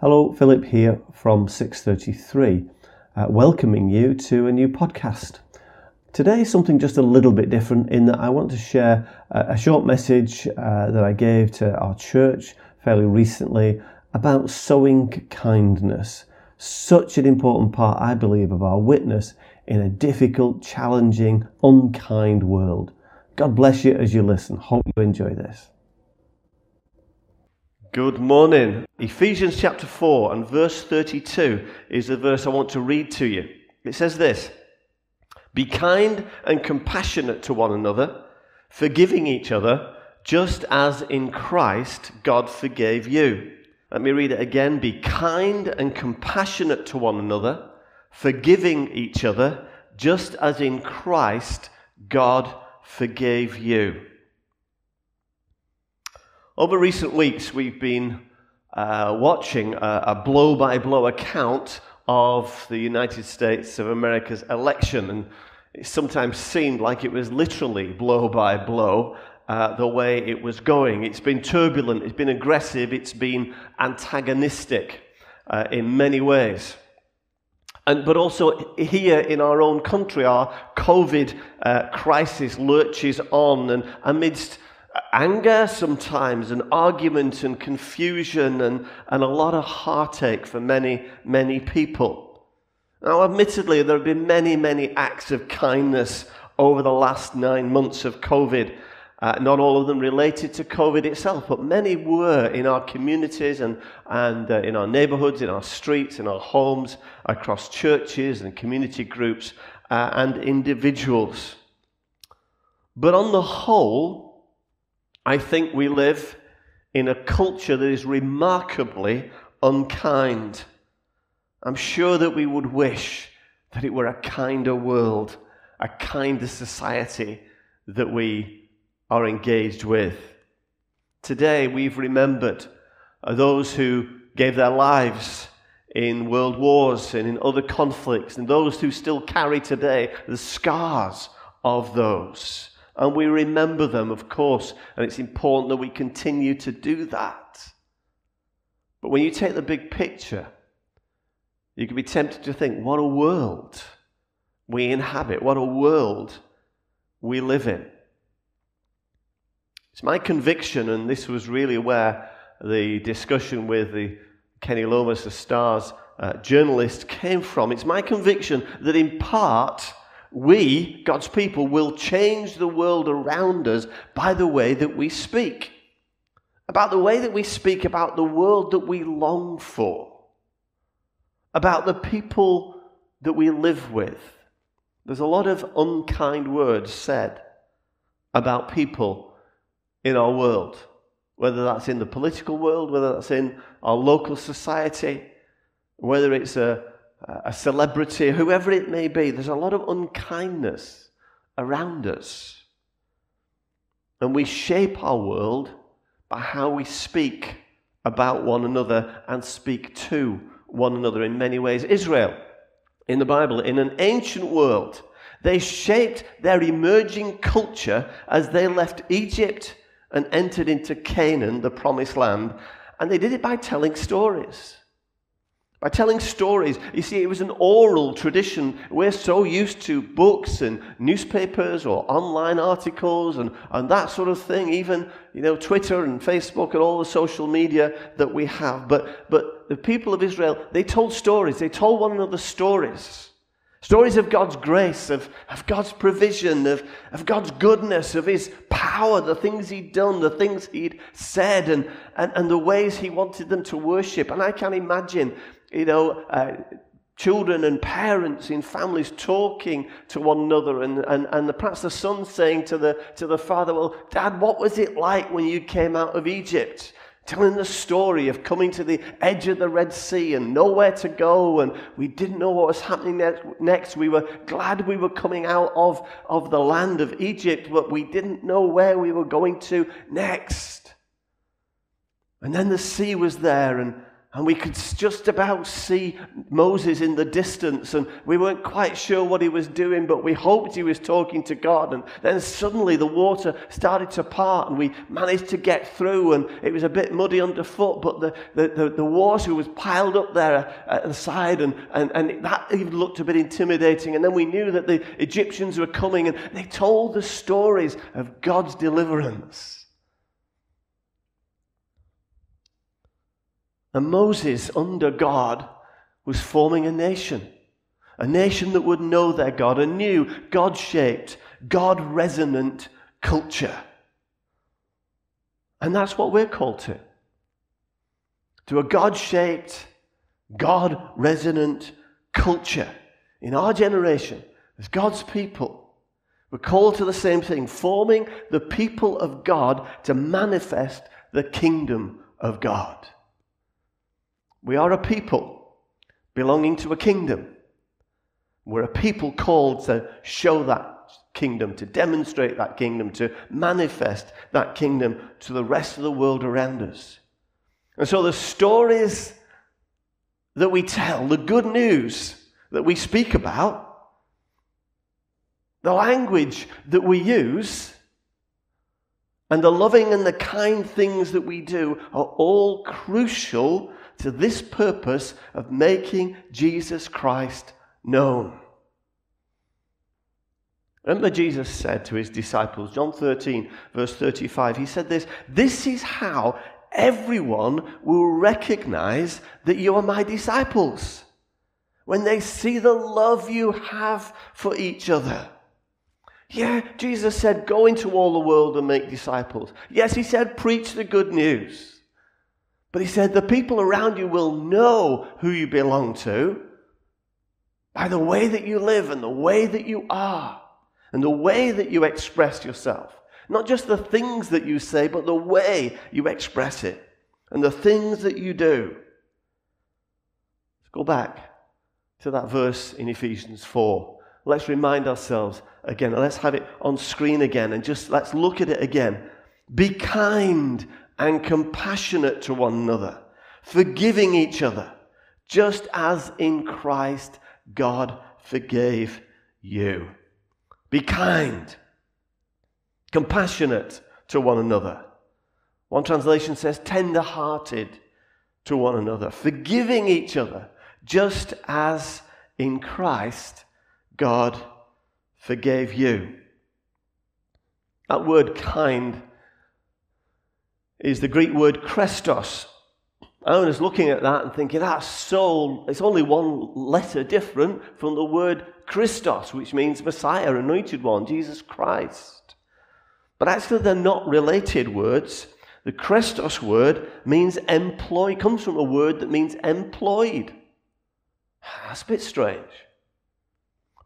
Hello, Philip here from 633, welcoming you to a new podcast. Today is something just a little bit different in that I want to share a short message that I gave to our church fairly recently about sowing kindness. Such an important part, I believe, of our witness in a difficult, challenging, unkind world. God bless you as you listen. Hope you enjoy this. Good morning. Ephesians chapter 4 and verse 32 is the verse I want to read to you. It says this: "Be kind and compassionate to one another, forgiving each other, just as in Christ God forgave you." Let me read it again. "Be kind and compassionate to one another, forgiving each other, just as in Christ God forgave you." Over recent weeks, we've been watching a blow-by-blow account of the United States of America's election, and it sometimes seemed like it was literally blow-by-blow the way it was going. It's been turbulent, it's been aggressive, it's been antagonistic in many ways. But also here in our own country, our COVID crisis lurches on, and amidst anger sometimes, and argument, and confusion, and a lot of heartache for many, many people. Now, admittedly, there have been many, many acts of kindness over the last 9 months of COVID. Not all of them related to COVID itself, but many were in our communities and in our neighborhoods, in our streets, in our homes, across churches and community groups and individuals. But on the whole, I think we live in a culture that is remarkably unkind. I'm sure that we would wish that it were a kinder world, a kinder society that we are engaged with. Today, we've remembered those who gave their lives in world wars and in other conflicts, and those who still carry today the scars of those. And we remember them, of course, and it's important that we continue to do that. But when you take the big picture, you can be tempted to think, what a world we inhabit, what a world we live in. It's my conviction, and this was really where the discussion with the Kenny Lomas, the Stars journalist, came from. It's my conviction that in part, we, God's people, will change the world around us by the way that we speak. About the way that we speak, about the world that we long for. About the people that we live with. There's a lot of unkind words said about people in our world. Whether that's in the political world, whether that's in our local society, whether it's a celebrity, whoever it may be, there's a lot of unkindness around us. And we shape our world by how we speak about one another and speak to one another in many ways. Israel, in the Bible, in an ancient world, they shaped their emerging culture as they left Egypt and entered into Canaan, the Promised Land, and they did it by telling stories. By telling stories. You see, it was an oral tradition. We're so used to books and newspapers or online articles and that sort of thing, even, you know, Twitter and Facebook and all the social media that we have. But the people of Israel, they told stories. They told one another stories. Stories of God's grace, of God's provision, of God's goodness, of His power, the things He'd done, the things He'd said, and the ways He wanted them to worship. And I can imagine, you know, children and parents in families talking to one another, and perhaps the son saying to the father, "Well, Dad, what was it like when you came out of Egypt?" Telling the story of coming to the edge of the Red Sea and nowhere to go, and we didn't know what was happening next. We were glad we were coming out of the land of Egypt, but we didn't know where we were going to next. And then the sea was there, and and we could just about see Moses in the distance, and we weren't quite sure what he was doing, but we hoped he was talking to God. And then suddenly the water started to part, and we managed to get through, and it was a bit muddy underfoot, but the water was piled up there at the side, and that even looked a bit intimidating. And then we knew that the Egyptians were coming, and they told the stories of God's deliverance. And Moses, under God, was forming a nation that would know their God, a new, God-shaped, God-resonant culture. And that's what we're called to a God-shaped, God-resonant culture. In our generation, as God's people, we're called to the same thing, forming the people of God to manifest the kingdom of God. We are a people belonging to a kingdom. We're a people called to show that kingdom, to demonstrate that kingdom, to manifest that kingdom to the rest of the world around us. And so the stories that we tell, the good news that we speak about, the language that we use, and the loving and the kind things that we do are all crucial to this purpose of making Jesus Christ known. Remember, Jesus said to his disciples, John 13, verse 35, he said this, "This is how everyone will recognize that you are my disciples, when they see the love you have for each other." Yeah, Jesus said, go into all the world and make disciples. Yes, he said, preach the good news. But he said, the people around you will know who you belong to by the way that you live and the way that you are and the way that you express yourself. Not just the things that you say, but the way you express it and the things that you do. Let's go back to that verse in Ephesians 4. Let's remind ourselves again. Let's have it on screen again and just let's look at it again. Be kind and compassionate to one another, forgiving each other, just as in Christ God forgave you. Be kind, compassionate to one another. One translation says tender-hearted to one another, forgiving each other, just as in Christ God forgave you. That word kind is the Greek word krestos. I was looking at that and thinking, it's only one letter different from the word Christos, which means Messiah, anointed one, Jesus Christ. But actually they're not related words. The krestos word means employed, comes from a word that means employed. That's a bit strange.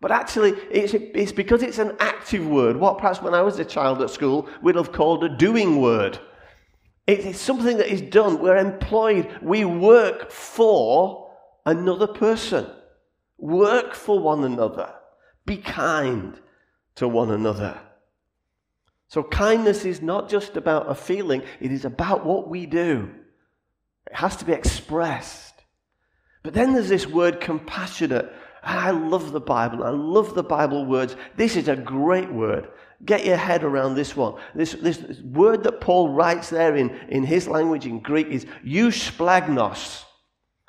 But actually, it's because it's an active word, what perhaps when I was a child at school we'd have called a doing word. It's something that is done. We're employed. We work for another person. Work for one another. Be kind to one another. So kindness is not just about a feeling. It is about what we do. It has to be expressed. But then there's this word compassionate. I love the Bible. I love the Bible words. This is a great word. Get your head around this one. This word that Paul writes there in his language in Greek is eusplagnos.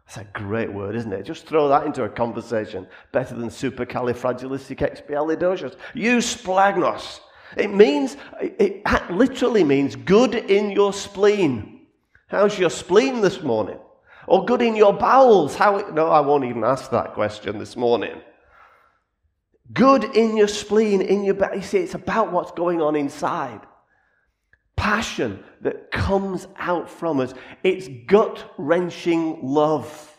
That's a great word, isn't it? Just throw that into a conversation. Better than supercalifragilisticexpialidocious. Eusplagnos. It literally means good in your spleen. How's your spleen this morning? Or good in your bowels? No, I won't even ask that question this morning. Good in your spleen, in your back. You see, it's about what's going on inside. Passion that comes out from us. It's gut-wrenching love.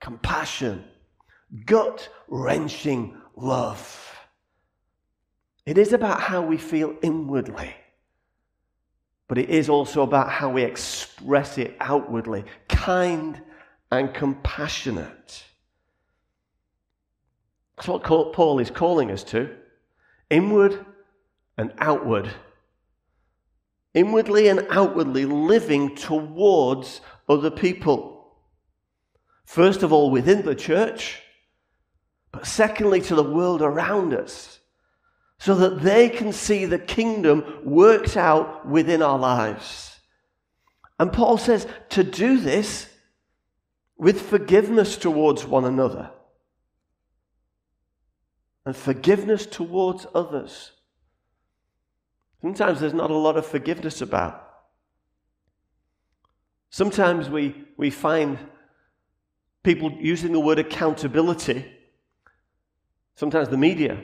Compassion. Gut-wrenching love. It is about how we feel inwardly. But it is also about how we express it outwardly. Kind and compassionate. That's what Paul is calling us to. Inward and outward. Inwardly and outwardly living towards other people. First of all, within the church, but secondly, to the world around us, so that they can see the kingdom worked out within our lives. And Paul says to do this with forgiveness towards one another and forgiveness towards others. Sometimes there's not a lot of forgiveness about. Sometimes we find people using the word accountability. Sometimes the media,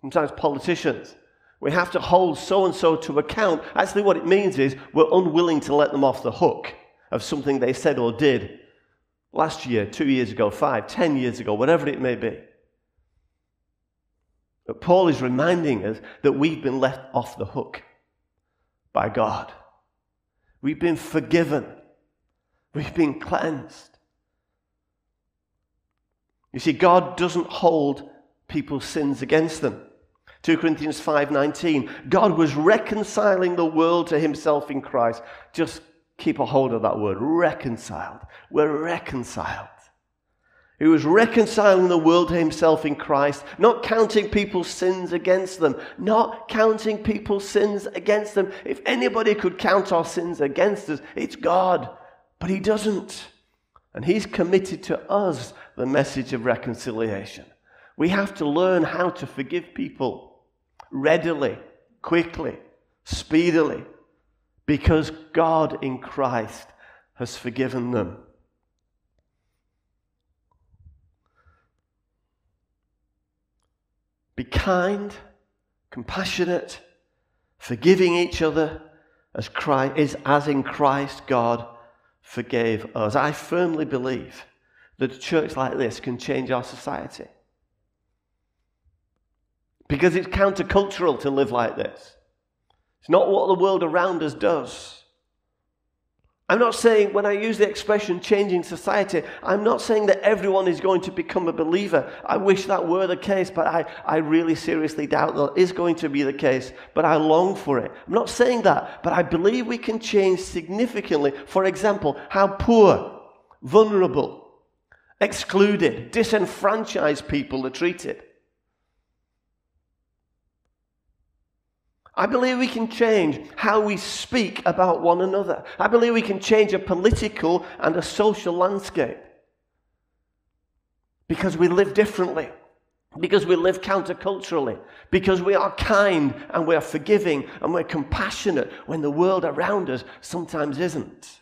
sometimes politicians. We have to hold so-and-so to account. Actually, what it means is we're unwilling to let them off the hook of something they said or did last year, 2 years ago, 5, 10 years ago, whatever it may be. But Paul is reminding us that we've been let off the hook by God. We've been forgiven. We've been cleansed. You see, God doesn't hold people's sins against them. 2 Corinthians 5:19, God was reconciling the world to himself in Christ. Just keep a hold of that word, reconciled. We're reconciled. He was reconciling the world to himself in Christ, not counting people's sins against them. Not counting people's sins against them. If anybody could count our sins against us, it's God. But he doesn't. And he's committed to us the message of reconciliation. We have to learn how to forgive people readily, quickly, speedily, because God in Christ has forgiven them. Be kind, compassionate, forgiving each other as in Christ God forgave us. I firmly believe that a church like this can change our society, because it's countercultural to live like this. It's not what the world around us does. I'm not saying, when I use the expression changing society, I'm not saying that everyone is going to become a believer. I wish that were the case, but I really seriously doubt that is going to be the case, but I long for it. I'm not saying that, but I believe we can change significantly, for example, how poor, vulnerable, excluded, disenfranchised people are treated. I believe we can change how we speak about one another. I believe we can change a political and a social landscape, because we live differently, because we live counterculturally, because we are kind and we are forgiving and we're compassionate when the world around us sometimes isn't.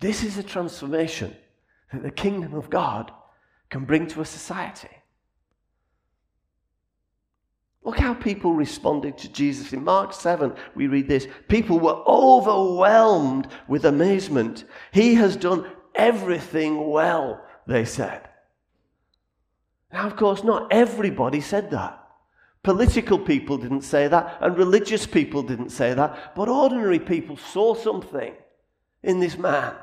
This is a transformation that the kingdom of God can bring to a society. Look how people responded to Jesus. In Mark 7, we read this. People were overwhelmed with amazement. He has done everything well, they said. Now, of course, not everybody said that. Political people didn't say that, and religious people didn't say that, but ordinary people saw something in this man.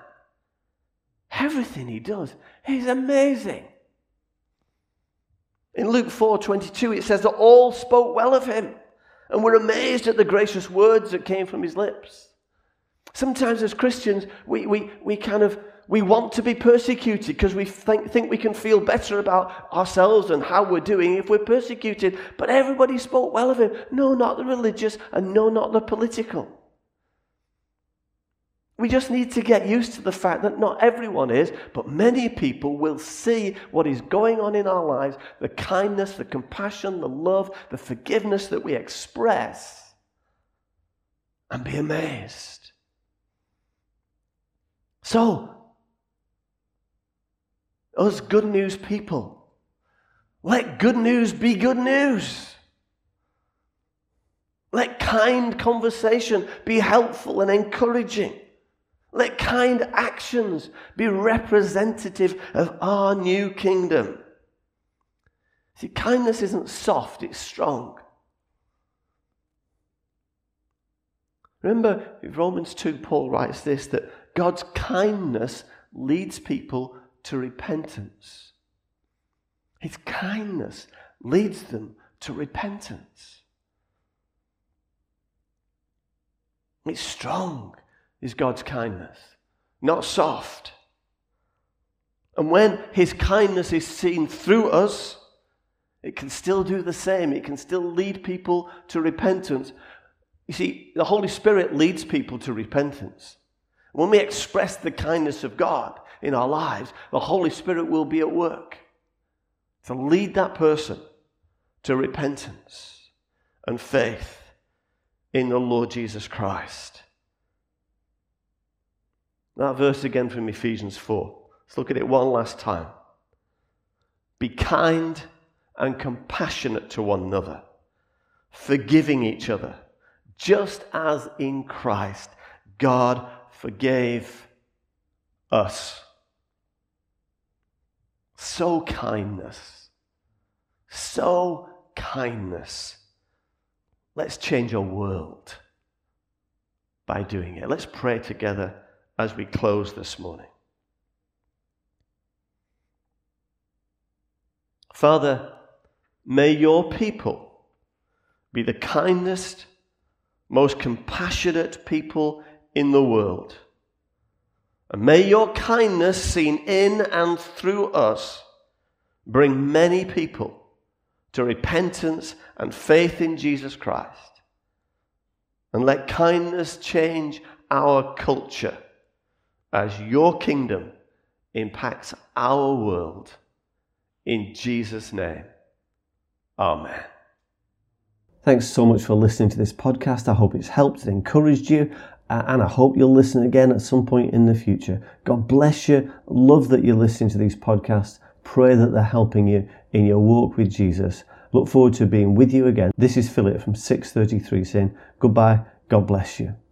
Everything he does is amazing. In Luke 4:22, it says that all spoke well of him and were amazed at the gracious words that came from his lips. Sometimes as Christians, we want to be persecuted because we think we can feel better about ourselves and how we're doing if we're persecuted. But everybody spoke well of him. No, not the religious, and no, not the political. We just need to get used to the fact that not everyone is, but many people will see what is going on in our lives, the kindness, the compassion, the love, the forgiveness that we express, and be amazed. So, us good news people, let good news be good news. Let kind conversation be helpful and encouraging. Let kind actions be representative of our new kingdom. See, kindness isn't soft, it's strong. Remember, in Romans 2, Paul writes this, that God's kindness leads people to repentance. His kindness leads them to repentance. It's strong. Is God's kindness. not soft. And when his kindness is seen through us, it can still do the same. It can still lead people to repentance. You see, the Holy Spirit leads people to repentance. When we express the kindness of God in our lives, the Holy Spirit will be at work to lead that person to repentance and faith in the Lord Jesus Christ. That verse again from Ephesians 4. Let's look at it one last time. Be kind and compassionate to one another, forgiving each other, just as in Christ God forgave us. So kindness. So kindness. Let's change our world by doing it. Let's pray together as we close this morning. Father, may your people be the kindest, most compassionate people in the world. And may your kindness seen in and through us bring many people to repentance and faith in Jesus Christ. And let kindness change our culture as your kingdom impacts our world. In Jesus' name, amen. Thanks so much for listening to this podcast. I hope it's helped and encouraged you. And I hope you'll listen again at some point in the future. God bless you. Love that you're listening to these podcasts. Pray that they're helping you in your walk with Jesus. Look forward to being with you again. This is Philip from 633 saying goodbye. God bless you.